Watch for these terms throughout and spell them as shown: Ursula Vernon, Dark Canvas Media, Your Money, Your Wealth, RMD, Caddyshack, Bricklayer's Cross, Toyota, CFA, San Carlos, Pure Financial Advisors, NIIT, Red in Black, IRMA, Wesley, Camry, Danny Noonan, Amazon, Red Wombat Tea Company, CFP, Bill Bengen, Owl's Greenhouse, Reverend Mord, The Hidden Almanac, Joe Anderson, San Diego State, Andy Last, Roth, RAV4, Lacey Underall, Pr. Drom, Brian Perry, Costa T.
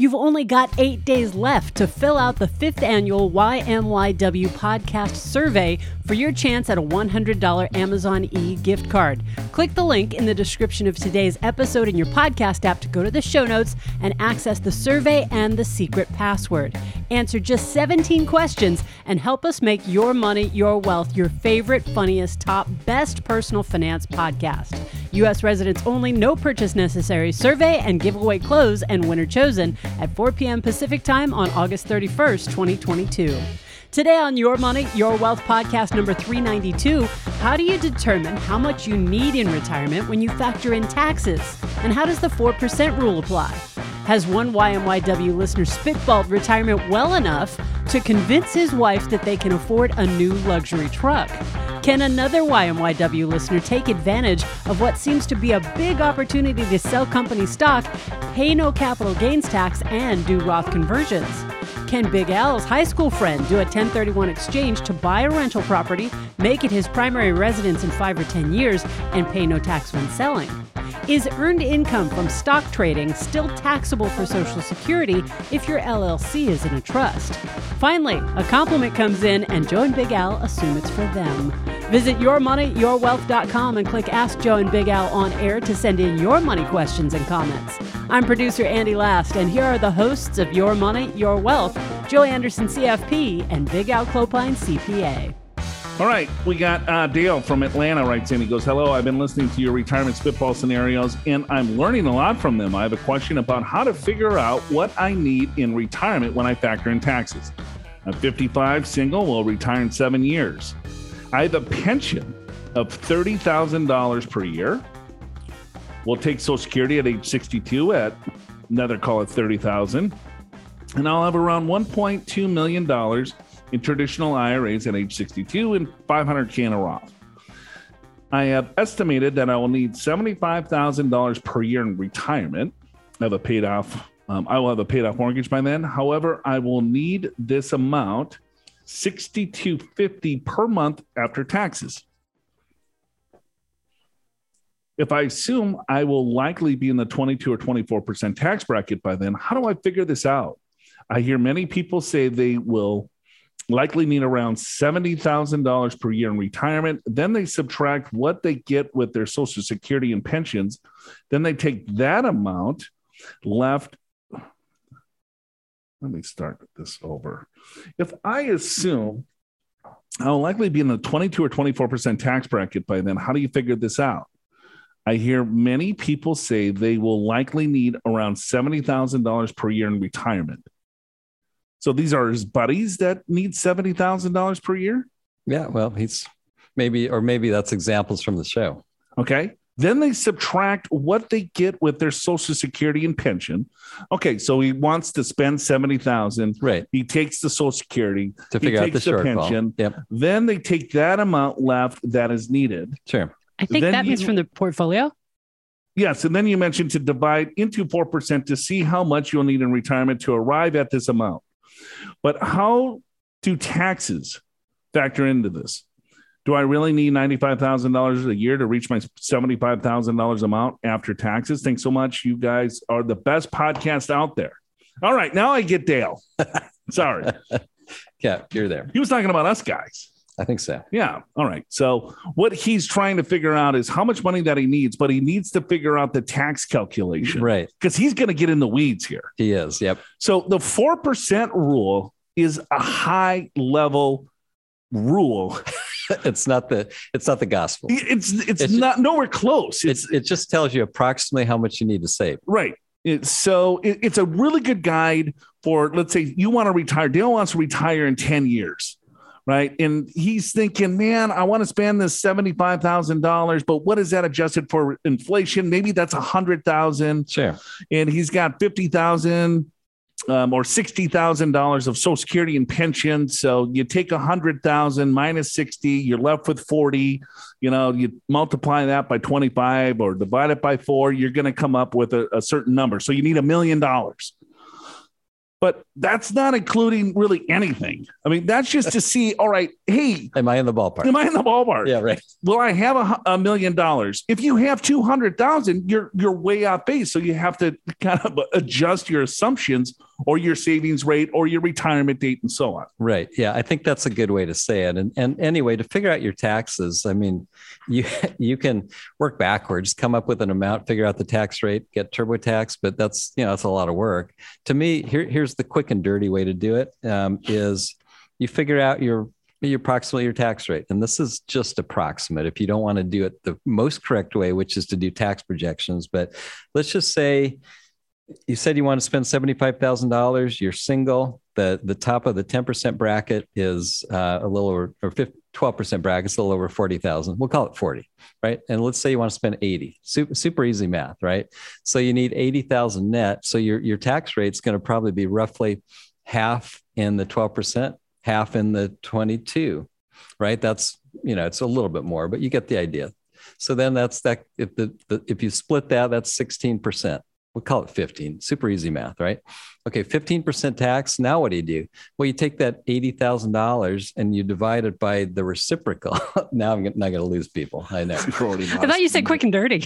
You've only got 8 days left to fill out the 5th annual YMYW podcast survey for your chance at a $100 Amazon e-gift card. Click the link in the description of today's episode in your podcast app to go to the show notes and access the survey and the secret password. Answer just 17 questions and help us make Your Money, Your Wealth your favorite, funniest, top, best personal finance podcast. U.S. residents only, no purchase necessary. Survey and giveaway close and winner chosen at 4 p.m. Pacific time on August 31st, 2022. Today on Your Money, Your Wealth podcast number 392, how do you determine how much you need in retirement when you factor in taxes? And how does the 4% rule apply? Has one YMYW listener spitballed retirement well enough to convince his wife that they can afford a new luxury truck? Can another YMYW listener take advantage of what seems to be a big opportunity to sell company stock, pay no capital gains tax, and do Roth conversions? Can Big Al's high school friend do a 1031 exchange to buy a rental property, make it his primary residence in 5 or 10 years, and pay no tax when selling? Is earned income from stock trading still taxable for Social Security if your LLC is in a trust? Finally, a compliment comes in and Joe and Big Al assume it's for them. Visit yourmoneyyourwealth.com and click Ask Joe and Big Al on air to send in your money questions and comments. I'm producer Andy Last, and here are the hosts of Your Money, Your Wealth, Joe Anderson, CFP, and Big Al Clopine, CPA. All right, we got Dale from Atlanta writes in. He goes, hello, I've been listening to your retirement spitball scenarios, and I'm learning a lot from them. I have a question about how to figure out what I need in retirement when I factor in taxes. I'm 55, single, will retire in 7 years. I have a pension of $30,000 per year. We'll take Social Security at age 62 at another call at $30,000. And I'll have around $1.2 million in traditional IRAs at age 62 and $500K in a Roth. I have estimated that I will need $75,000 per year in retirement. I will have a paid off mortgage by then. However, I will need this amount, $6,250 per month after taxes. If I assume I will likely be in the 22 or 24% tax bracket by then, how do I figure this out? I hear many people say they will likely need around $70,000 per year in retirement. Then they subtract what they get with their Social Security and pensions. Then they take that amount left. Let me start this over. If I assume I'll likely be in the 22 or 24% tax bracket by then, how do you figure this out? I hear many people say they will likely need around $70,000 per year in retirement. So these are his buddies that need $70,000 per year? Yeah, well, maybe that's examples from the show. Okay. Then they subtract what they get with their Social Security and pension. Okay, so he wants to spend $70,000. Right. He takes the Social Security. To figure out the shortfall. Yep. Then they take that amount left that is needed. Sure. I think that means from the portfolio. Yes, and then you mentioned to divide into 4% to see how much you'll need in retirement to arrive at this amount. But how do taxes factor into this? Do I really need $95,000 a year to reach my $75,000 amount after taxes? Thanks so much. You guys are the best podcast out there. All right. Now I get Dale. Sorry. Yeah, you're there. He was talking about us guys. I think so. Yeah. All right. So what he's trying to figure out is how much money that he needs, but he needs to figure out the tax calculation. Right. Because he's going to get in the weeds here. He is. Yep. So the 4% rule is a high level rule. It's not the gospel. It's not nowhere close. It just tells you approximately how much you need to save. Right. It's a really good guide for, let's say you want to retire. Dale wants to retire in 10 years. Right. And he's thinking, man, I want to spend this $75,000, but what is that adjusted for inflation? Maybe that's $100,000. Sure. And he's got $50,000 or $60,000 of Social Security and pension. So you take $100,000 minus 60, you're left with 40, you multiply that by 25 or divide it by 4, you're going to come up with a certain number. So you need $1 million. But that's not including really anything. I mean, that's just to see, all right, hey. Am I in the ballpark? Am I in the ballpark? Yeah, right. Will I have $1 million? If you have 200,000, you're way off base. So you have to kind of adjust your assumptions or your savings rate or your retirement date and so on. Right. Yeah, I think that's a good way to say it. And anyway, to figure out your taxes, I mean, you can work backwards, come up with an amount, figure out the tax rate, get TurboTax, but that's, you know, that's a lot of work. To me, here's the quick and dirty way to do it is you figure out your approximately your tax rate. And this is just approximate if you don't want to do it the most correct way, which is to do tax projections. But let's just say you said you want to spend $75,000. You're single. The top of the 10% bracket is a little over, or 12% bracket is a little over 40,000. We'll call it 40, right? And let's say you want to spend 80. Super easy math, right? So you need 80,000 net. So your tax rate's going to probably be roughly half in the 12%, half in the 22, right? That's, you know, it's a little bit more, but you get the idea. So then that's that. If if you split that, that's 16%. We'll call it 15, super easy math, right? Okay, 15% tax. Now what do? Well, you take that $80,000 and you divide it by the reciprocal. Now I'm not going to lose people. I know. I thought you said quick and dirty.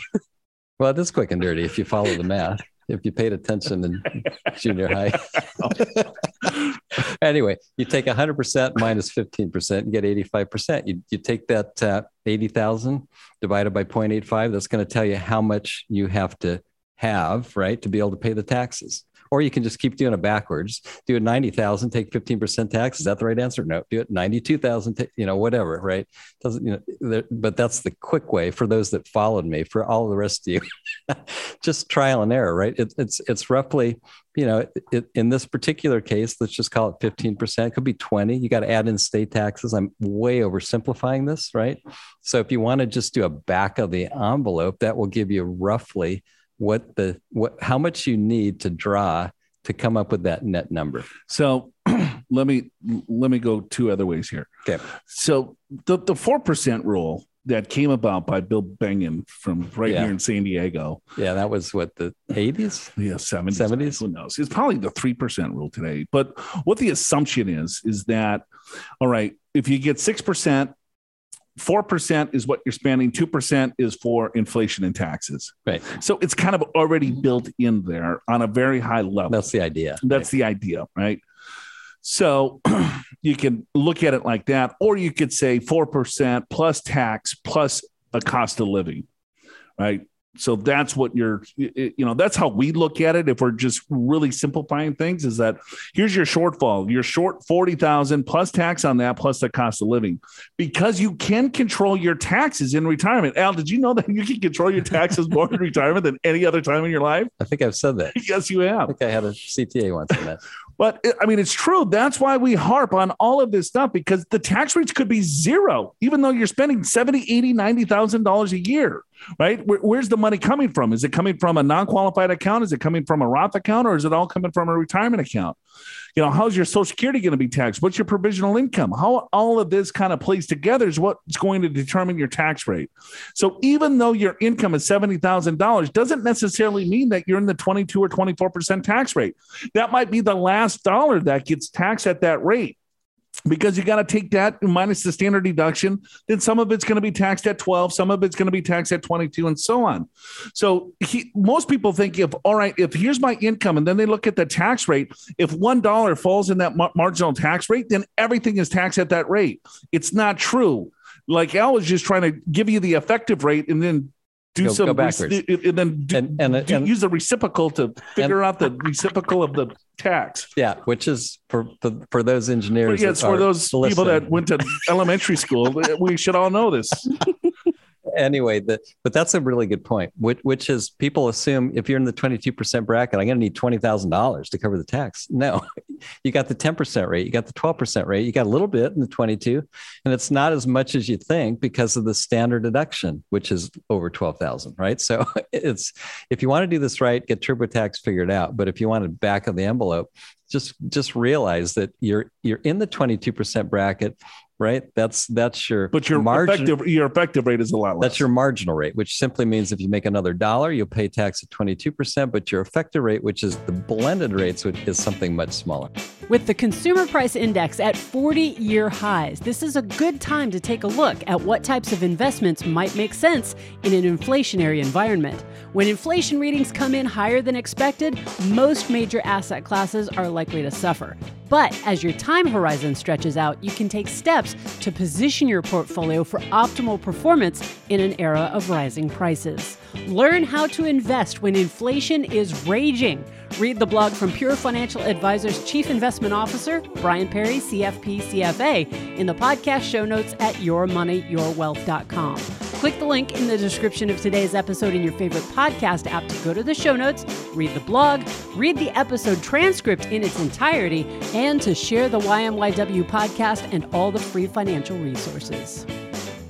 Well, it is quick and dirty if you follow the math. If you paid attention in junior high. Anyway, you take 100% minus 15% and get 85%. You take that 80,000 divided by 0.85. That's going to tell you how much you have to have, right, to be able to pay the taxes. Or you can just keep doing it backwards. Do it 90,000, take 15% tax. Is that the right answer? No, do it 92,000, you know, whatever, right? Doesn't, you know, but that's the quick way for those that followed me. For all the rest of you, just trial and error, right? It's roughly, you know, in this particular case, let's just call it 15%. It could be 20. You got to add in state taxes. I'm way oversimplifying this, right? So if you want to just do a back of the envelope, that will give you roughly how much you need to draw to come up with that net number. So let me go two other ways here. Okay. So the 4% rule that came about by Bill Bengen from here in San Diego. Yeah. That was what, the 80s? Yeah. 70s. Who knows? It's probably the 3% rule today, but what the assumption is that, all right, if you get 6%, 4% is what you're spending. 2% is for inflation and taxes. Right. So it's kind of already built in there on a very high level. That's the idea. That's the idea, right? So you can look at it like that, or you could say 4% plus tax plus a cost of living, right? So that's what that's how we look at it. If we're just really simplifying things, is that here's your shortfall. You're short 40,000 plus tax on that, plus the cost of living, because you can control your taxes in retirement. Al, did you know that you can control your taxes more in retirement than any other time in your life? I think I've said that. Yes, you have. I think I had a CTA once on that. But I mean, it's true. That's why we harp on all of this stuff, because the tax rates could be zero, even though you're spending $70,000, $80,000, $90,000 a year, right? Where's the money coming from? Is it coming from a non-qualified account? Is it coming from a Roth account, or is it all coming from a retirement account? You know, how's your Social Security going to be taxed? What's your provisional income? How all of this kind of plays together is what's going to determine your tax rate. So even though your income is $70,000, doesn't necessarily mean that you're in the 22 or 24% tax rate. That might be the last dollar that gets taxed at that rate, because you got to take that minus the standard deduction. Then some of it's going to be taxed at 12, some of it's going to be taxed at 22, and so on. So most people think if here's my income, and then they look at the tax rate. If $1 falls in that marginal tax rate, then everything is taxed at that rate. It's not true. Like Al was just trying to give you the effective rate, and then use the reciprocal to figure out the reciprocal of the tax. Yeah, which is for those engineers. Yes, for those people that went to elementary school, we should all know this. Anyway, but that's a really good point, which is people assume if you're in the 22% bracket, I'm going to need $20,000 to cover the tax. No, You got the 10% rate, you got the 12% rate, you got a little bit in the 22, and it's not as much as you think because of the standard deduction, which is over 12,000, right? So it's, if you want to do this right, get TurboTax figured out. But if you want to back of the envelope, just realize that you're in the 22% bracket, right? That's your, but your effective rate is a lot less. That's your marginal rate, which simply means if you make another dollar, you'll pay tax at 22%, but your effective rate, which is the blended rates, which is something much smaller. With the consumer price index at 40-year highs, this is a good time to take a look at what types of investments might make sense in an inflationary environment. When inflation readings come in higher than expected, most major asset classes are likely to suffer. But as your time horizon stretches out, you can take steps to position your portfolio for optimal performance in an era of rising prices. Learn how to invest when inflation is raging. Read the blog from Pure Financial Advisors Chief Investment Officer, Brian Perry, CFP, CFA, in the podcast show notes at yourmoneyyourwealth.com. Click the link in the description of today's episode in your favorite podcast app to go to the show notes, read the blog, read the episode transcript in its entirety, and to share the YMYW podcast and all the free financial resources.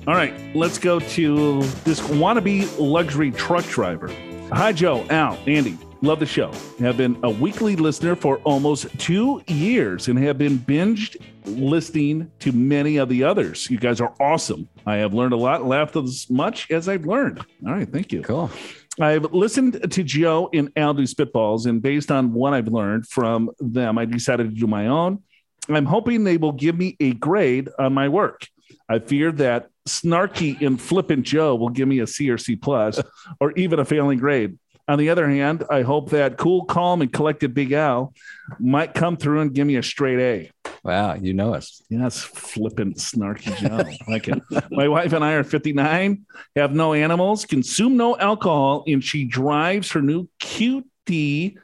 All right, let's go to this wannabe luxury truck driver. Hi, Joe, Al, Andy. Love the show. Have been a weekly listener for almost 2 years and have been binged listening to many of the others. You guys are awesome. I have learned a lot, laughed as much as I've learned. All right. Thank you. Cool. I've listened to Joe and Al do spitballs, and based on what I've learned from them, I decided to do my own. I'm hoping they will give me a grade on my work. I fear that snarky and flippant Joe will give me a C or C plus, or even a failing grade. On the other hand, I hope that cool, calm, and collected Big Al might come through and give me a straight A. Wow, you know us. Yes, flippant, snarky Joe. Like it. My wife and I are 59, have no animals, consume no alcohol, and she drives her new cutie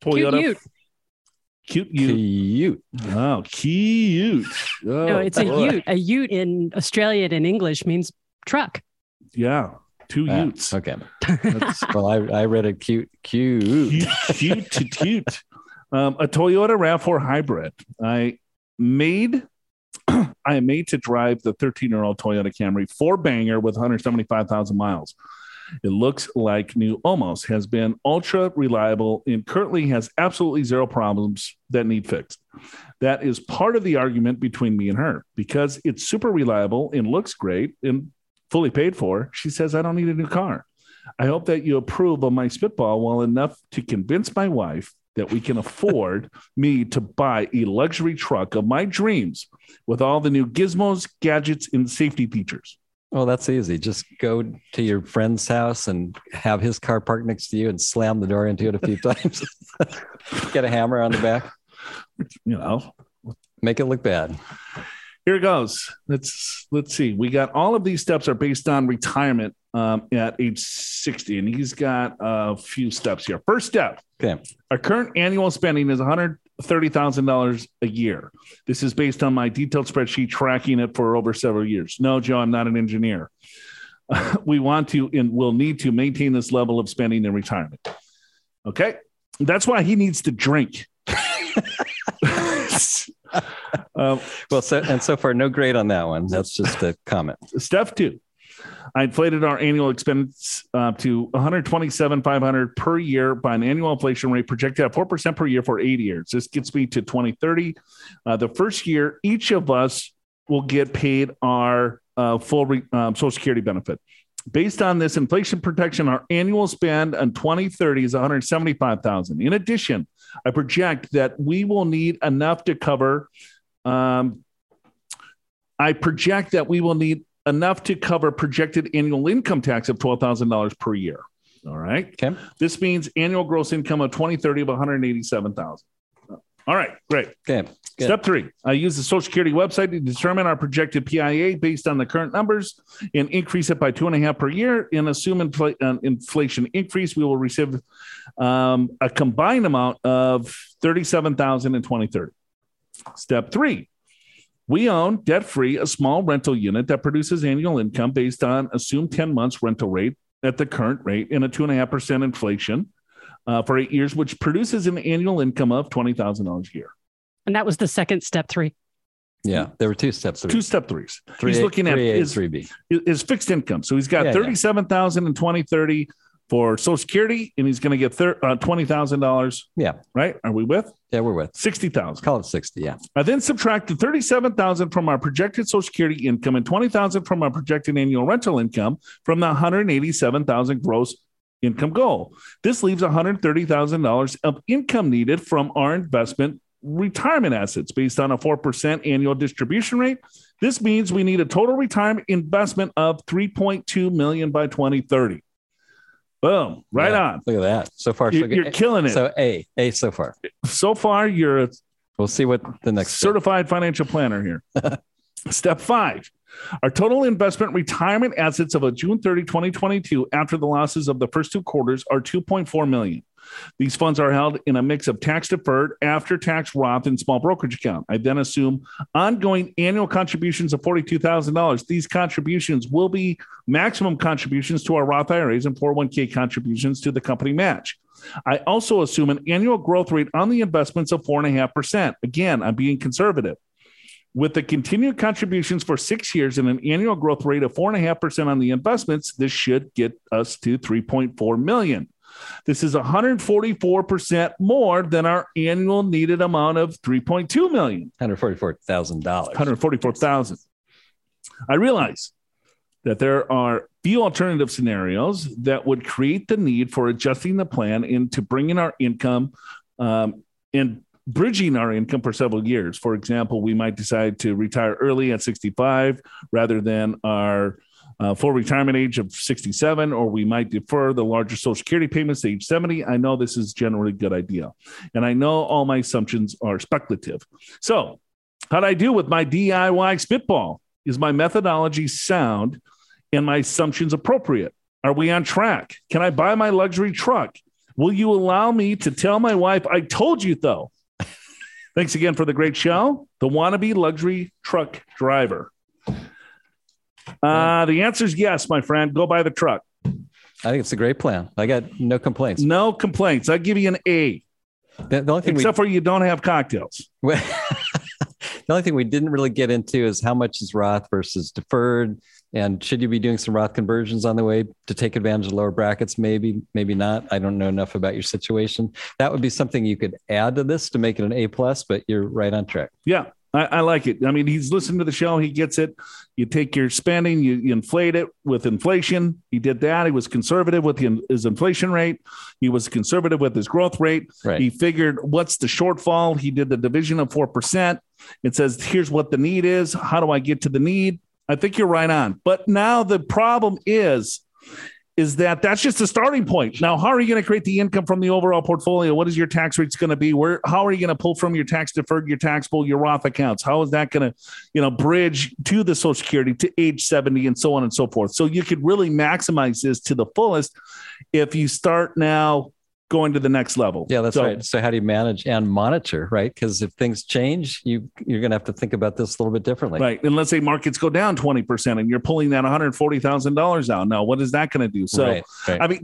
Toyota. Cute. Oh, cute. Oh, no, it's boy. A ute. A ute in Australian and English means truck. Yeah. Two utes. Okay. Well, I read a cute. A Toyota RAV4 hybrid. I am made to drive the 13-year-old Toyota Camry 4-banger with 175,000 miles. It looks like new almost, has been ultra reliable, and currently has absolutely zero problems that need fixed. That is part of the argument between me and her. Because it's super reliable and looks great and fully paid for, she says, I don't need a new car. I hope that you approve of my spitball well enough to convince my wife that we can afford me to buy a luxury truck of my dreams with all the new gizmos, gadgets, and safety features. Oh, that's easy. Just go to your friend's house and have his car parked next to you and slam the door into it a few times. Get a hammer on the back. You know, make it look bad. Here it goes. Let's see. We got all of these steps are based on retirement at age 60, and he's got a few steps here. First step. Okay. Our current annual spending is $130,000 a year. This is based on my detailed spreadsheet tracking it for over several years. No, Joe, I'm not an engineer. We want to and will need to maintain this level of spending in retirement. Okay. That's why he needs to drink. So far, no grade on that one. That's just a comment. Step two, I inflated our annual expense to $127,500 per year by an annual inflation rate projected at 4% per year for 8 years. This gets me to 2030. The first year, each of us will get paid our full Social Security benefit. Based on this inflation protection, our annual spend on 2030 is $175,000. In addition, I project that we will need enough to cover. Projected annual income tax of $12,000 per year. All right. Okay. This means annual gross income of 2030 of $187,000. All right. Great. Okay. Good. Step three, I use the Social Security website to determine our projected PIA based on the current numbers and increase it by 2.5 per year. And assume inflation increase, we will receive a combined amount of $37,000 in 2030. Step three, we own debt-free a small rental unit that produces annual income based on assumed 10 months rental rate at the current rate and a 2.5% inflation for 8 years, which produces an annual income of $20,000 a year. And that was the second step three. Yeah, there were two step threes. Two step threes. He's looking at his fixed income. So he's got $37,000 in 2030 for Social Security, and he's going to get $20,000. Yeah. Right? Are we with? Yeah, we're with. $60,000. Call it 60, yeah. I then subtracted $37,000 from our projected Social Security income and $20,000 from our projected annual rental income from the $187,000 gross income goal. This leaves $130,000 of income needed from our investment retirement assets based on a 4% annual distribution rate. This means we need a total retirement investment of $3.2 million by 2030. Boom. Right on. Look at that. So far, you're killing it. So A so far. So far, we'll see what the next certified financial planner here. Step 5, our total investment retirement assets of a June 30, 2022, after the losses of the first two quarters are $2.4 million. These funds are held in a mix of tax-deferred, after-tax Roth, and small brokerage account. I then assume ongoing annual contributions of $42,000. These contributions will be maximum contributions to our Roth IRAs and 401k contributions to the company match. I also assume an annual growth rate on the investments of 4.5%. Again, I'm being conservative. With the continued contributions for 6 years and an annual growth rate of 4.5% on the investments, this should get us to $3.4 million. This is 144% more than our annual needed amount of $3.2 million. $144,000. $144,000. I realize that there are few alternative scenarios that would create the need for adjusting the plan into bringing our income and bridging our income for several years. For example, we might decide to retire early at 65 rather than our full retirement age of 67, or we might defer the larger Social Security payments to age 70. I know this is generally a good idea, and I know all my assumptions are speculative. So how'd I do with my DIY spitball? Is my methodology sound and my assumptions appropriate? Are we on track? Can I buy my luxury truck? Will you allow me to tell my wife, I told you though? Thanks again for the great show. The wannabe luxury truck driver. The answer is yes, my friend. Go buy the truck. I think it's a great plan. I got no complaints. No complaints. I give you an A. The only thing except for you don't have cocktails. The only thing we didn't really get into is how much is Roth versus deferred, and should you be doing some Roth conversions on the way to take advantage of lower brackets? Maybe, maybe not. I don't know enough about your situation. That would be something you could add to this to make it an A+, but you're right on track. Yeah. I like it. I mean, he's listened to the show. He gets it. You take your spending, you inflate it with inflation. He did that. He was conservative with his inflation rate. He was conservative with his growth rate. Right. He figured what's the shortfall. He did the division of 4%. It says, here's what the need is. How do I get to the need? I think you're right on. But now the problem is that that's just a starting point. Now, how are you going to create the income from the overall portfolio? What is your tax rates going to be? How are you going to pull from your tax deferred, your taxable, your Roth accounts? How is that going to, bridge to the Social Security to age 70 and so on and so forth? So you could really maximize this to the fullest if you start now going to the next level. Yeah, that's right. So how do you manage and monitor, right? Because if things change, you're going to have to think about this a little bit differently. Right. And let's say markets go down 20% and you're pulling that $140,000 out. Now, what is that going to do? So, right. I mean,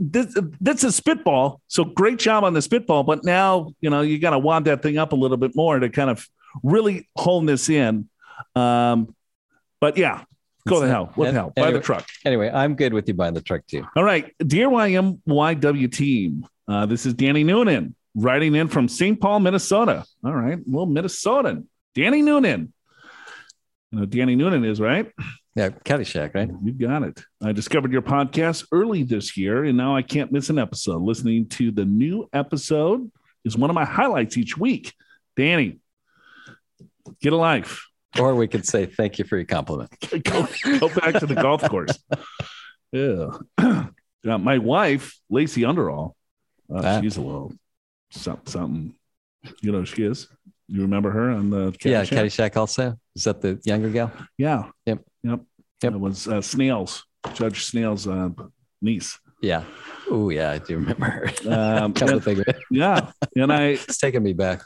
that's a spitball. So great job on the spitball, but now, you got to wad that thing up a little bit more to kind of really hone this in. But yeah. Go to hell. What the hell? Buy the truck. Anyway, I'm good with you buying the truck too. All right. Dear YMYW team, this is Danny Noonan writing in from St. Paul, Minnesota. All right. Well, Minnesotan. Danny Noonan. You know who Danny Noonan is, right? Yeah. Caddyshack, right? You got it. I discovered your podcast early this year, and now I can't miss an episode. Listening to the new episode is one of my highlights each week. Danny, get a life. Or we could say, thank you for your compliment. Go back to the golf course. Yeah. My wife, Lacey Underall, she's a little something. You know who she is? You remember her on the Caddyshack? Yeah, Caddyshack also. Is that the younger gal? Yeah. Yep. It was Snails, Judge Snails' niece. Yeah. Oh, yeah, I do remember her. Yeah. And it's taking me back.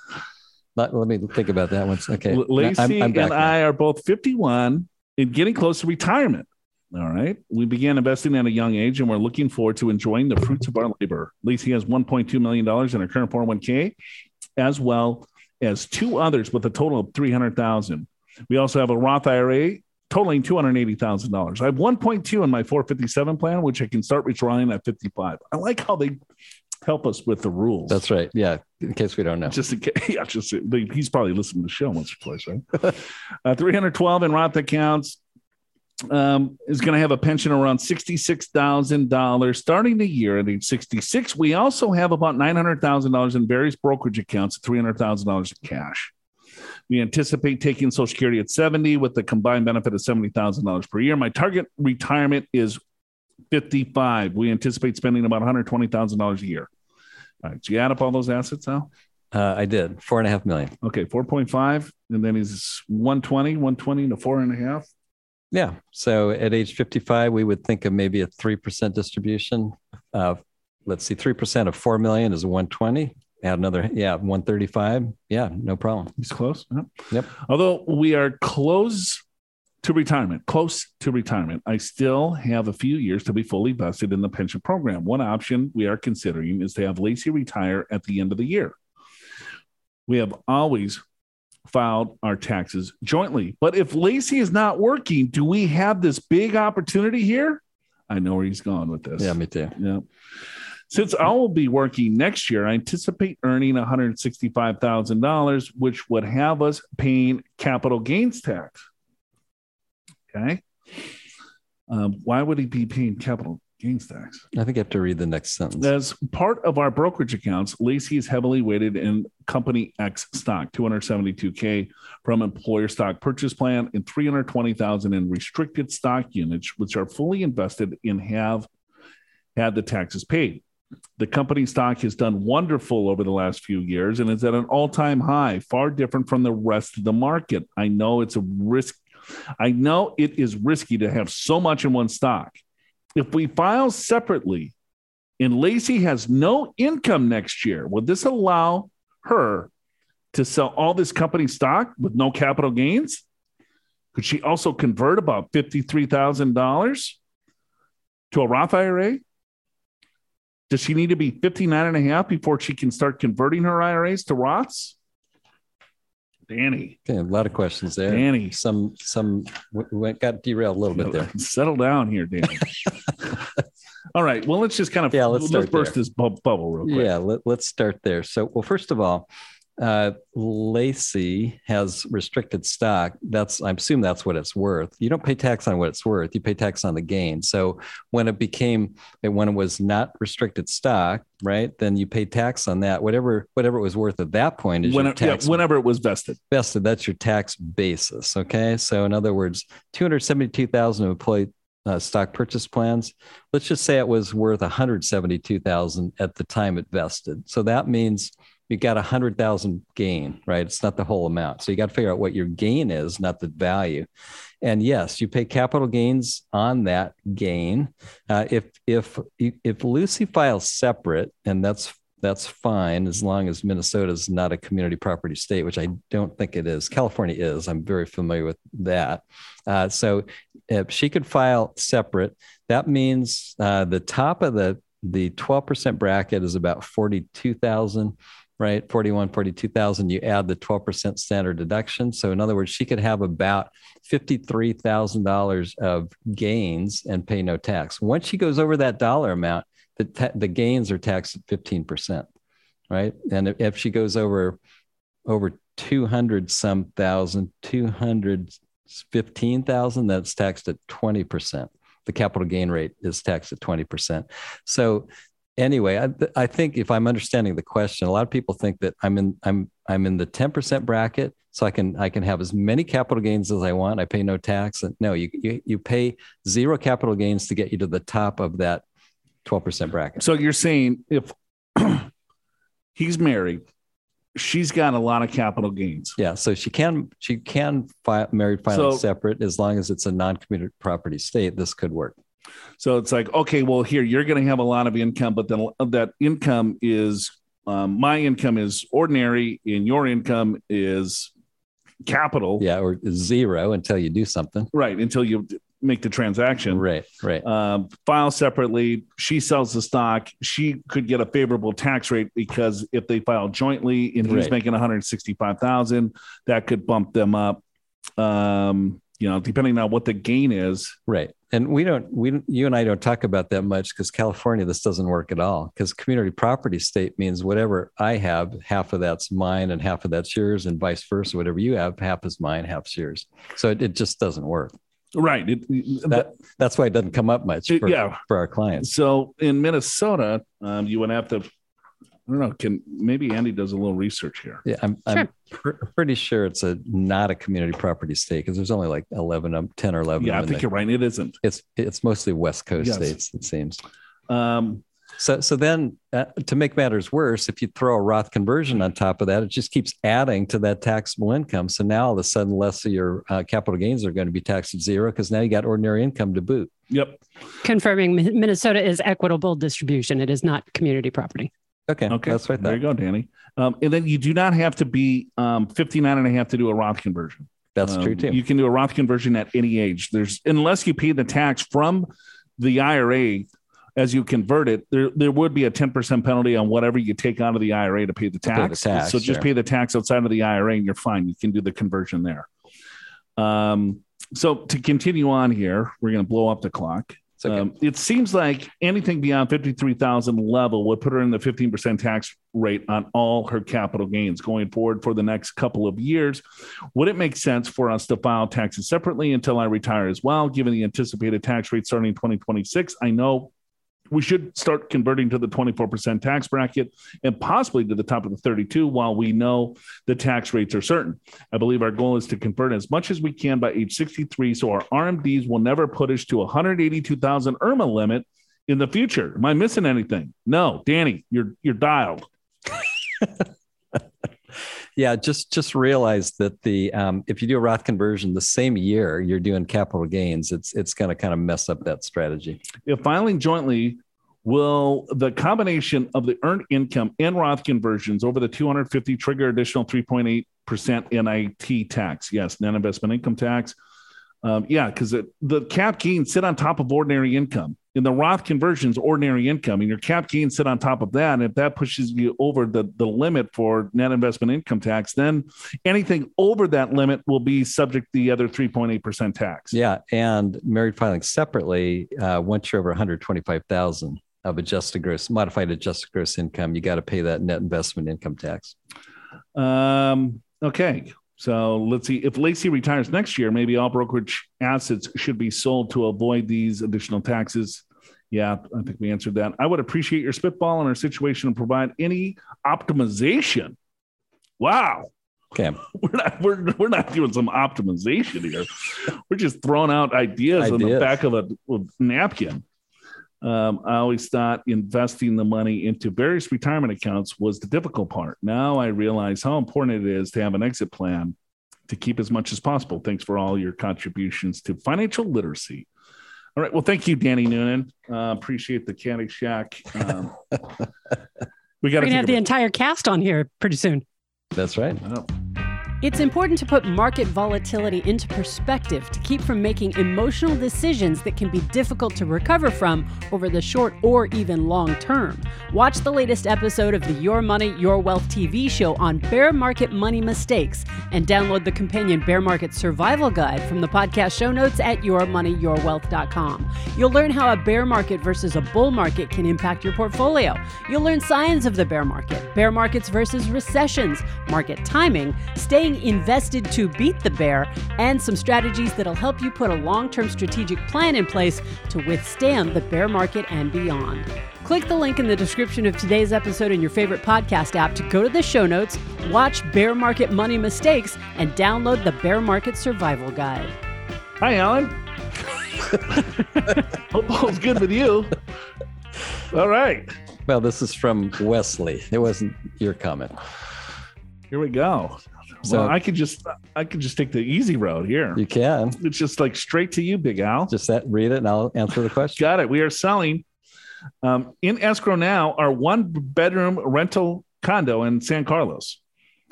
Let me think about that one. Okay. Lacey and I are both 51 and getting close to retirement. All right. We began investing at a young age, and we're looking forward to enjoying the fruits of our labor. Lacey has $1.2 million in her current 401k, as well as two others with a total of $300,000. We also have a Roth IRA totaling $280,000. I have 1.2 in my 457 plan, which I can start withdrawing at 55. I like how they help us with the rules. That's right. Yeah. In case we don't know. Just in case. Yeah, just, he's probably listened to the show once or twice, right? 312 in Roth accounts. Is going to have a pension around $66,000 starting the year at age 66. We also have about $900,000 in various brokerage accounts, $300,000 in cash. We anticipate taking Social Security at 70 with the combined benefit of $70,000 per year. My target retirement is 55. We anticipate spending about $120,000 a year. All right. So you add up all those assets now? I did. $4.5 million. Okay. 4.5. And then he's 120 to 4.5. Yeah. So at age 55, we would think of maybe a 3% distribution. Let's see, 3% of 4 million is 120. Add another, 135. Yeah, no problem. He's close. Huh? Yep. Although we are close to retirement, I still have a few years to be fully vested in the pension program. One option we are considering is to have Lacey retire at the end of the year. We have always filed our taxes jointly. But if Lacey is not working, do we have this big opportunity here? I know where he's going with this. Yeah, me too. Yeah. Since I will be working next year, I anticipate earning $165,000, which would have us paying capital gains tax. Okay. Why would he be paying capital gains tax? I think I have to read the next sentence. As part of our brokerage accounts, Lacey is heavily weighted in Company X stock, $272,000 from employer stock purchase plan and $320,000 in restricted stock units, which are fully invested and have had the taxes paid. The company stock has done wonderful over the last few years and is at an all-time high, far different from the rest of the market. I know it is risky to have so much in one stock. If we file separately and Lacey has no income next year, would this allow her to sell all this company stock with no capital gains? Could she also convert about $53,000 to a Roth IRA? Does she need to be 59.5 before she can start converting her IRAs to Roths? Danny. Okay, a lot of questions there. Danny. Some got derailed a little bit there. Settle down here, Danny. All right. Well, let's just kind of, let's burst this bubble real quick. Yeah, let's start there. So, well, first of all, Lacey has restricted stock. I assume that's what it's worth. You don't pay tax on what it's worth. You pay tax on the gain. So when it was not restricted stock, right? Then you pay tax on that. Whatever it was worth at that point is your tax. Yeah, whenever it was vested. Vested. That's your tax basis. Okay. So in other words, $272,000 of employee stock purchase plans. Let's just say it was worth $172,000 at the time it vested. So that means you got $100,000 gain, right? It's not the whole amount. So you got to figure out what your gain is, not the value. And yes, you pay capital gains on that gain. If Lucy files separate, and that's fine as long as Minnesota is not a community property state, which I don't think it is. California is. I'm very familiar with that. So if she could file separate, that means the top of the 12% bracket is about $42,000. Right? 41, 42,000, you add the 12% standard deduction. So in other words, she could have about $53,000 of gains and pay no tax. Once she goes over that dollar amount, the gains are taxed at 15%, right? And if she goes over 215,000, that's taxed at 20%. The capital gain rate is taxed at 20%. So anyway, I think if I'm understanding the question, a lot of people think that I'm in the 10% bracket, so I can have as many capital gains as I want. I pay no tax. No, you pay zero capital gains to get you to the top of that 12% bracket. So you're saying if he's married, she's got a lot of capital gains. Yeah, so she can file married filing separate as long as it's a non-community property state. This could work. So it's like, okay, well, here, you're going to have a lot of income, but then that income is, my income is ordinary and your income is capital. Yeah, or zero until you do something. Right, until you make the transaction. Right, right. File separately. She sells the stock. She could get a favorable tax rate because if they file jointly and he's making $165,000, that could bump them up. You know, depending on what the gain is. Right. And you and I don't talk about that much because California, this doesn't work at all because community property state means whatever I have, half of that's mine and half of that's yours and vice versa. Whatever you have, half is mine, half's yours. So it just doesn't work. Right. That's why it doesn't come up much for our clients. So in Minnesota, you would have to, I don't know. Maybe Andy does a little research here? Yeah, I'm pretty sure it's not a community property state because there's only like 10 or 11. Yeah, I think you're right. It isn't. It's mostly West Coast states, it seems. So then to make matters worse, if you throw a Roth conversion on top of that, it just keeps adding to that taxable income. So now all of a sudden, less of your capital gains are going to be taxed at zero because now you got ordinary income to boot. Yep. Confirming Minnesota is equitable distribution. It is not community property. Okay. That's right. There you go, Danny. And then you do not have to be 59 and a half to do a Roth conversion. That's true too. You can do a Roth conversion at any age. Unless you pay the tax from the IRA as you convert it, there would be a 10% penalty on whatever you take out of the IRA to pay the tax. So just pay the tax outside of the IRA and you're fine. You can do the conversion there. So to continue on here, we're going to blow up the clock. Okay. It seems like anything beyond 53,000 level would put her in the 15% tax rate on all her capital gains going forward for the next couple of years. Would it make sense for us to file taxes separately until I retire as well, given the anticipated tax rate starting in 2026? I know we should start converting to the 24% tax bracket and possibly to the top of the 32 while we know the tax rates are certain. I believe our goal is to convert as much as we can by age 63. So our RMDs will never push to 182,000 IRMA limit in the future. Am I missing anything? No, Danny, you're dialed. Yeah. Just realize that if you do a Roth conversion the same year you're doing capital gains, it's going to kind of mess up that strategy. If filing jointly, will the combination of the earned income and Roth conversions over the 250 trigger additional 3.8% NIT tax? Yes. Non-investment income tax. Because the cap gains sit on top of ordinary income. In the Roth conversions, ordinary income, and your cap gains sit on top of that. And if that pushes you over the limit for net investment income tax, then anything over that limit will be subject to the other 3.8% tax. Yeah. And married filing separately, once you're over 125,000 of modified adjusted gross income, you got to pay that net investment income tax. Okay. So let's see, if Lacey retires next year, maybe all brokerage assets should be sold to avoid these additional taxes. Yeah, I think we answered that. I would appreciate your spitball on our situation and provide any optimization. Wow. Okay. We're not doing some optimization here. We're just throwing out ideas on the back of a napkin. I always thought investing the money into various retirement accounts was the difficult part. Now I realize how important it is to have an exit plan to keep as much as possible. Thanks for all your contributions to financial literacy. All right. Well, thank you, Danny Noonan. Appreciate the Caddyshack. We're going to have the entire cast on here pretty soon. That's right. Wow. It's important to put market volatility into perspective to keep from making emotional decisions that can be difficult to recover from over the short or even long term. Watch the latest episode of the Your Money, Your Wealth TV show on bear market money mistakes and download the companion bear market survival guide from the podcast show notes at yourmoneyyourwealth.com. You'll learn how a bear market versus a bull market can impact your portfolio. You'll learn signs of the bear market, bear markets versus recessions, market timing, staying invested to beat the bear, and some strategies that'll help you put a long-term strategic plan in place to withstand the bear market and beyond. Click the link in the description of today's episode in your favorite podcast app to go to the show notes, watch Bear Market Money Mistakes, and download the Bear Market Survival Guide. Hi, Alan. Hope all's good with you. All right. Well, this is from Wesley. It wasn't your comment. Here we go. So well, I could just take the easy road here. You can. It's just like straight to you, Big Al. Just read it and I'll answer the question. Got it. We are selling in escrow now our 1-bedroom rental condo in San Carlos,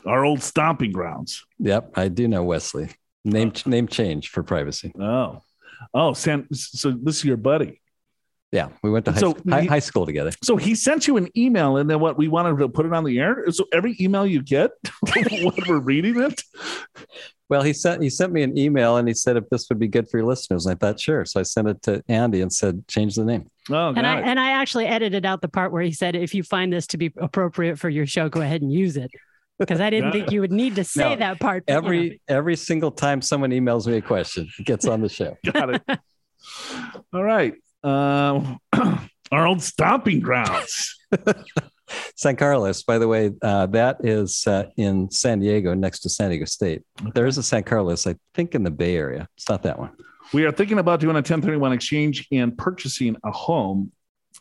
our old stomping grounds. Yep. I do know Wesley. Name change for privacy. Oh, Oh, Sam. So this is your buddy. Yeah, we went to high school together. So he sent you an email, and then what? We wanted to put it on the air. So every email you get, when we're reading it. Well, he sent me an email, and he said if this would be good for your listeners. And I thought sure, so I sent it to Andy and said change the name. Oh, and I actually edited out the part where he said if you find this to be appropriate for your show, go ahead and use it. Because I didn't think you would need to say that part. Every single time someone emails me a question, it gets on the show. Got it. All right. Our old stomping grounds. San Carlos, by the way, that is in San Diego, next to San Diego State. Okay. There is a San Carlos, I think, in the Bay Area. It's not that one. We are thinking about doing a 1031 exchange and purchasing a home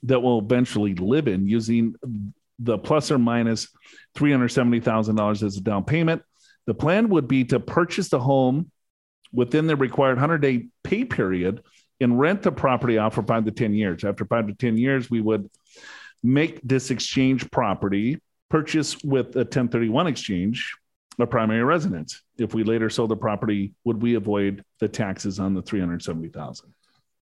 that we'll eventually live in using the plus or minus $370,000 as a down payment. The plan would be to purchase the home within the required 100-day pay period and rent the property out for 5 to 10 years. After 5 to 10 years, we would make this exchange property purchase with a 1031 exchange, a primary residence. If we later sold the property, would we avoid the taxes on the $370,000?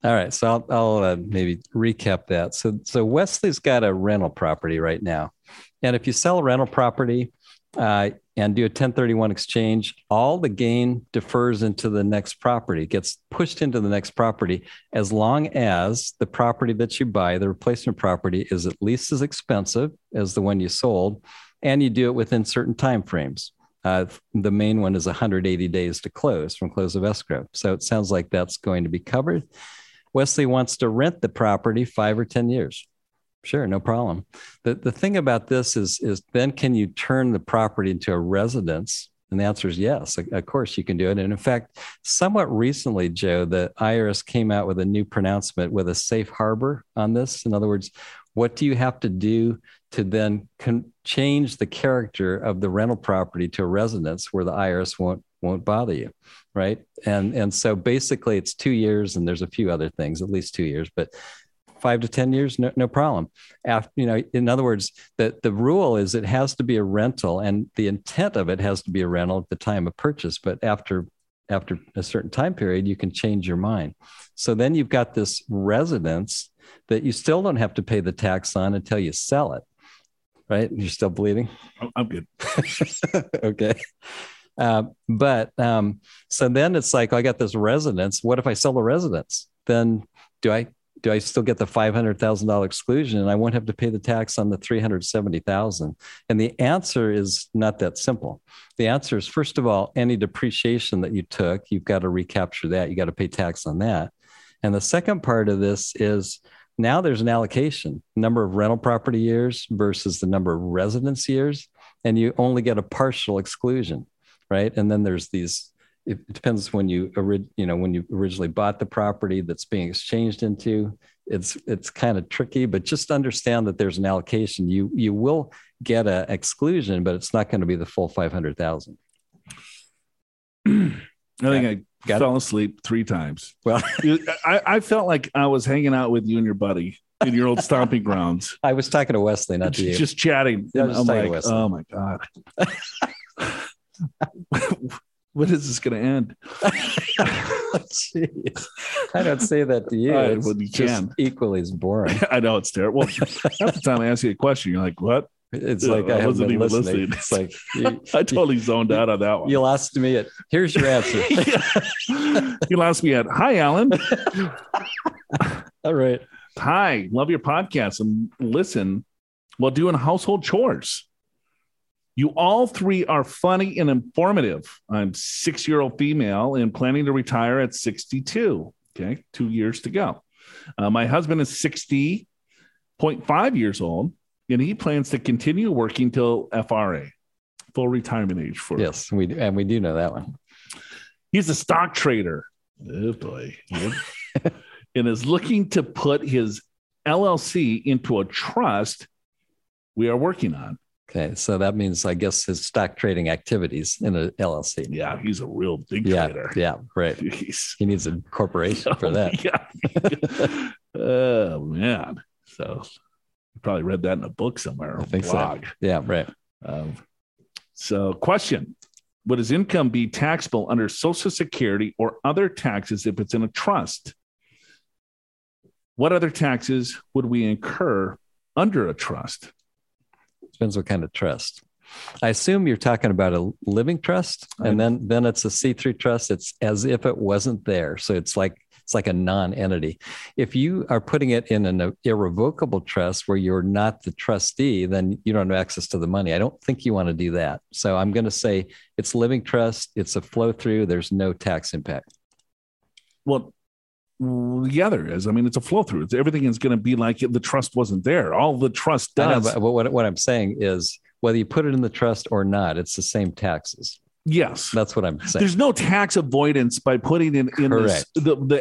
All right. So I'll maybe recap that. So Wesley's got a rental property right now. And if you sell a rental property and do a 1031 exchange, all the gain defers into the next property, gets pushed into the next property, as long as the property that you buy, the replacement property, is at least as expensive as the one you sold, and you do it within certain timeframes. The main one is 180 days to close from close of escrow. So it sounds like that's going to be covered. Wesley wants to rent the property 5 or 10 years. Sure, no problem. The thing about this is then can you turn the property into a residence? And the answer is yes, of course you can do it. And in fact, somewhat recently, Joe, the IRS came out with a new pronouncement with a safe harbor on this. In other words, what do you have to do to then change the character of the rental property to a residence where the IRS won't bother you, right? And so basically it's 2 years, and there's a few other things, at least 2 years, but 5 to 10 years, no problem. After, in other words, the rule is it has to be a rental, and the intent of it has to be a rental at the time of purchase. But after a certain time period, you can change your mind. So then you've got this residence that you still don't have to pay the tax on until you sell it, right? You're still bleeding? I'm good. Okay. So then it's like, I got this residence. What if I sell the residence? Then do I still get the $500,000 exclusion, and I won't have to pay the tax on the $370,000? And the answer is not that simple. The answer is, first of all, any depreciation that you took, you've got to recapture that. You got to pay tax on that. And the second part of this is now there's an allocation, number of rental property years versus the number of residence years, and you only get a partial exclusion, right? And then there's these. It depends when you originally bought the property that's being exchanged into. It's kind of tricky, but just understand that there's an allocation. You will get an exclusion, but it's not going to be the full $500,000. I fell asleep 3 times. Well, I felt like I was hanging out with you and your buddy in your old stomping grounds. I was talking to Wesley, not to you. Just chatting. Yeah, I'm like, oh my God. When is this going to end? Jeez. I don't say that to you. Right, well, you it's can. Just equally as boring. I know, it's terrible. Well, half the time I ask you a question, you're like, what? It's like I wasn't even listening. It's like I totally zoned out on that one. You lost me at, here's your answer. You lost me at, hi, Alan. All right. Hi, love your podcast and listen while doing household chores. You all three are funny and informative. I'm 6-year-old female and planning to retire at 62. Okay. 2 years to go. My husband is 60.5 years old, and he plans to continue working till FRA, full retirement age for us. Yes, we do know that one. He's a stock trader. Oh boy. And is looking to put his LLC into a trust we are working on. Okay, so that means, I guess, his stock trading activities in an LLC. Yeah, he's a real big trader. Yeah, right. Jeez. He needs a corporation for that. Yeah. Oh, man. So you probably read that in a book somewhere. I think blog. So. Yeah, right. So question, Would his income be taxable under Social Security or other taxes if it's in a trust? What other taxes would we incur under a trust? Depends what kind of trust. I assume you're talking about a living trust, and then it's a C3 trust. It's as if it wasn't there. So it's like a non-entity. If you are putting it in an irrevocable trust where you're not the trustee, then you don't have access to the money. I don't think you want to do that. So I'm going to say it's living trust. It's a flow through. There's no tax impact. Well, yeah, there is. I mean, it's a flow through. Everything is going to be like the trust wasn't there. All the trust does. I know, but what I'm saying is, whether you put it in the trust or not, it's the same taxes. Yes. That's what I'm saying. There's no tax avoidance by putting in the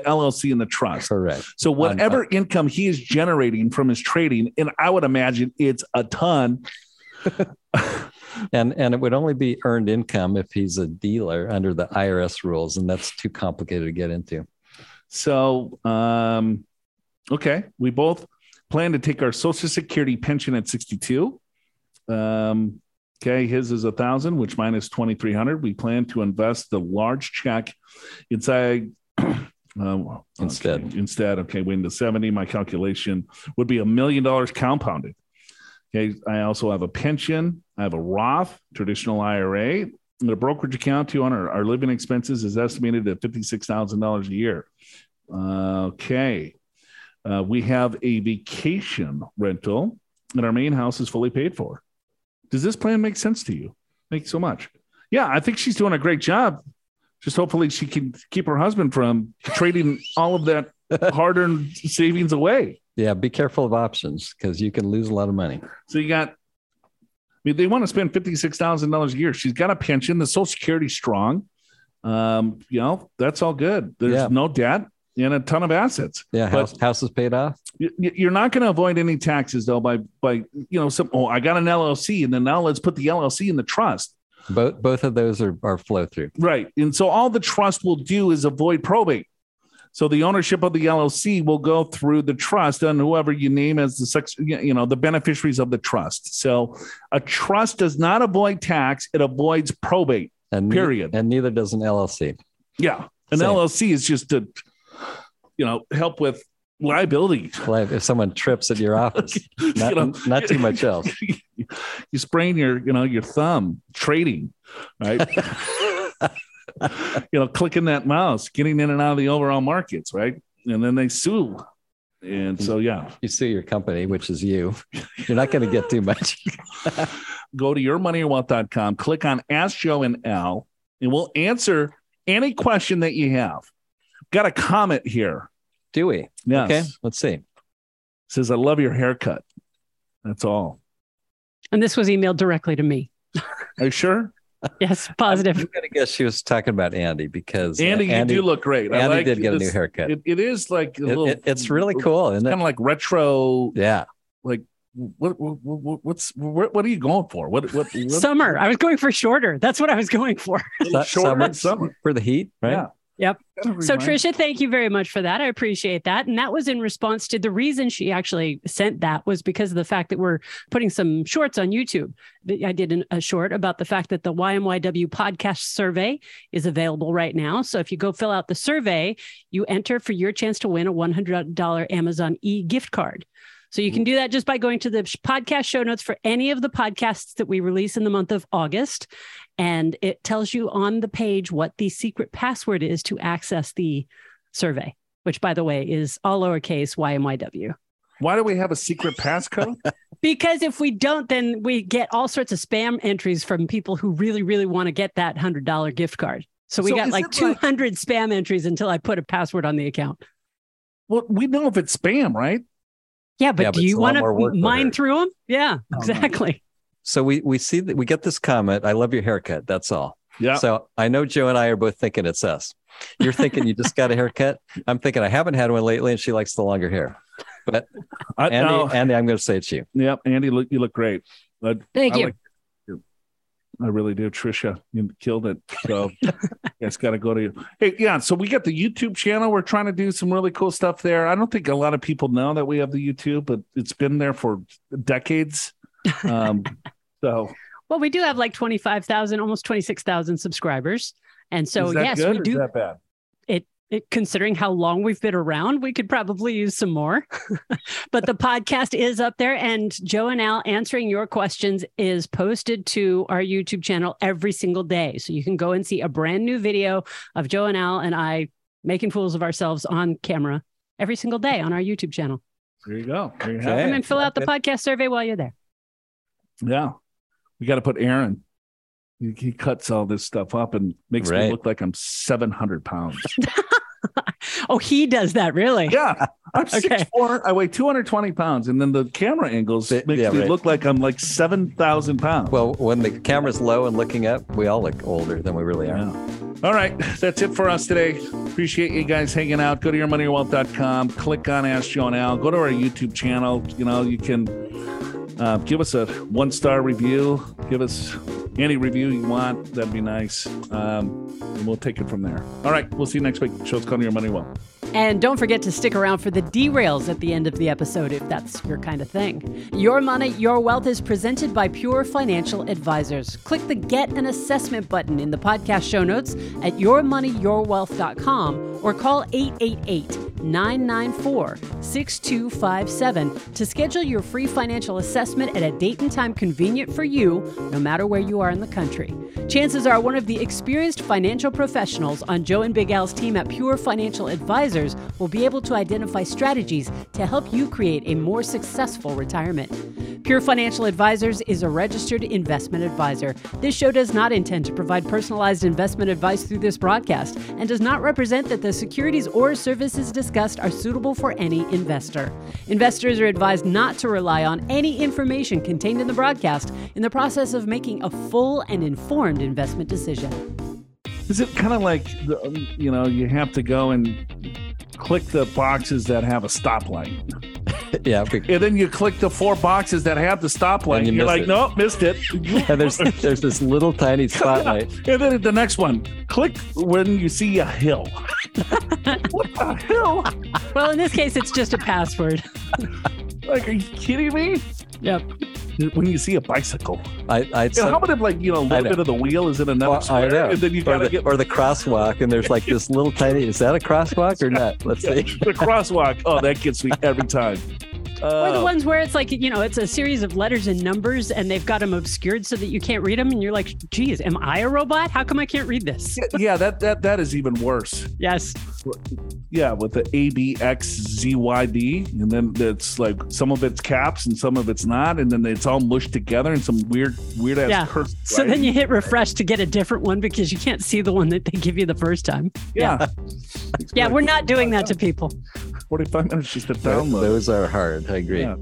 LLC in the trust. Correct. So whatever income he is generating from his trading, and I would imagine it's a ton. and it would only be earned income if he's a dealer under the IRS rules, and that's too complicated to get into. So, okay. We both plan to take our Social Security pension at 62. Okay. His is 1,000, which mine is 2,300. We plan to invest the large check inside. Okay. Waiting to 70. My calculation would be $1 million compounded. Okay. I also have a pension. I have a Roth, traditional IRA, and a brokerage account too. On our living expenses is estimated at $56,000 a year. Okay. We have a vacation rental and our main house is fully paid for. Does this plan make sense to you? Thanks so much. Yeah, I think she's doing a great job. Just hopefully she can keep her husband from trading all of that hard-earned savings away. Yeah, be careful of options because you can lose a lot of money. So they want to spend $56,000 a year. She's got a pension. The Social Security's strong. That's all good. There's no debt and a ton of assets. Yeah, house is paid off. You're not going to avoid any taxes though by I got an LLC and then now let's put the LLC in the trust. Both of those are flow through. Right. And so all the trust will do is avoid probate. So the ownership of the LLC will go through the trust and whoever you name as the beneficiaries of the trust. So a trust does not avoid tax, it avoids probate. And neither does an LLC. Yeah. LLC is just to help with liability. If someone trips at your office, not too much else. You sprain your thumb trading, right? Clicking that mouse, getting in and out of the overall markets, right? And then they sue. And so, you sue your company, which is you. You're not going to get too much. Go to yourmoneyyourwealth.com, click on Ask Joe and Al, and we'll answer any question that you have. Got a comment here. Do we? Yes. Okay, let's see. It says, I love your haircut. That's all. And this was emailed directly to me. Are you sure? Yes, positive. I'm going to guess she was talking about Andy because... Andy, you do look great. Andy did get a new haircut. It is like a little... It's really cool, isn't it? Kind of like retro. Yeah. Like, what are you going for? What summer. I was going for shorter. That's what I was going for. Summer. For the heat, right? Yeah. Yep. So Trisha, thank you very much for that. I appreciate that. And that was in response to the reason she actually sent that was because of the fact that we're putting some shorts on YouTube. I did a short about the fact that the YMYW podcast survey is available right now. So if you go fill out the survey, you enter for your chance to win a $100 Amazon e-gift card. So you can do that just by going to the podcast show notes for any of the podcasts that we release in the month of August. And it tells you on the page what the secret password is to access the survey, which, by the way, is all lowercase YMYW. Why do we have a secret passcode? Because if we don't, then we get all sorts of spam entries from people who really, really want to get that $100 gift card. So got like 200 spam entries until I put a password on the account. Well, we know if it's spam, right? Yeah, but do you want to mine through them? Yeah, exactly. So we see that we get this comment. I love your haircut. That's all. Yeah. So I know Joe and I are both thinking it's us. You're thinking you just got a haircut. I'm thinking I haven't had one lately, and she likes the longer hair. But Andy, I'm going to say it's you. Yep, Andy, you look great. Thank you. I really do, Trisha. You killed it. So it's got to go to you. Hey, yeah. So we got the YouTube channel. We're trying to do some really cool stuff there. I don't think a lot of people know that we have the YouTube, but it's been there for decades. So Well, we do have like 25,000, almost 26,000 subscribers. And so, is that yes, good we or do. Is that bad? It, considering how long we've been around, we could probably use some more, but the podcast is up there, and Joe and Al Answering Your Questions is posted to our YouTube channel every single day. So you can go and see a brand new video of Joe and Al and I making fools of ourselves on camera every single day on our YouTube channel. There you go. There you go. And then fill out the podcast survey while you're there. Yeah. We got to put Aaron. He cuts all this stuff up and makes me look like I'm 700 pounds. Oh, he does that, really? Yeah. I'm 6'4", I weigh 220 pounds. And then the camera angles makes me look like I'm like 7,000 pounds. Well, when the camera's low and looking up, we all look older than we really are. Yeah. All right. That's it for us today. Appreciate you guys hanging out. Go to yourmoneyyourwealth.com. Click on Ask Joe and Al. Go to our YouTube channel. You know, you can give us a 1-star review. Give us any review you want. That'd be nice. And we'll take it from there. All right. We'll see you next week. Show's called Your Money Well. And don't forget to stick around for the derails at the end of the episode, if that's your kind of thing. Your Money, Your Wealth is presented by Pure Financial Advisors. Click the Get an Assessment button in the podcast show notes at yourmoneyyourwealth.com or call 888-994-6257 to schedule your free financial assessment at a date and time convenient for you, no matter where you are in the country. Chances are one of the experienced financial professionals on Joe and Big Al's team at Pure Financial Advisors will be able to identify strategies to help you create a more successful retirement. Pure Financial Advisors is a registered investment advisor. This show does not intend to provide personalized investment advice through this broadcast and does not represent that the securities or services discussed are suitable for any investor. Investors are advised not to rely on any information contained in the broadcast in the process of making a full and informed investment decision. Is it kind of like, you know, you have to go and click the boxes that have a stoplight? Yeah. And then you click the 4 boxes that have the stoplight. And you're like, nope, missed it. And there's this little tiny spotlight. Yeah. And then the next one, click when you see a hill. What the hell? Well, in this case, it's just a password. Like, are you kidding me? Yep. When you see a bicycle, how about if, like, you know, a little bit of the wheel is in another square, and then you gotta get, or the crosswalk, and there's like this little tiny. Is that a crosswalk or not? Let's see. The crosswalk. Oh, that gets me every time. Or the ones where it's like, you know, it's a series of letters and numbers, and they've got them obscured so that you can't read them, and you're like, "Geez, am I a robot? How come I can't read this?" Yeah, that is even worse. Yes. Yeah, with the ABXZYD, and then it's like some of it's caps and some of it's not, and then it's all mushed together and some weird ass curse. So then you hit refresh to get a different one because you can't see the one that they give you the first time. Yeah. Yeah, we're not doing that to people. 45 minutes just to download. Those are hard. I agree. Yeah.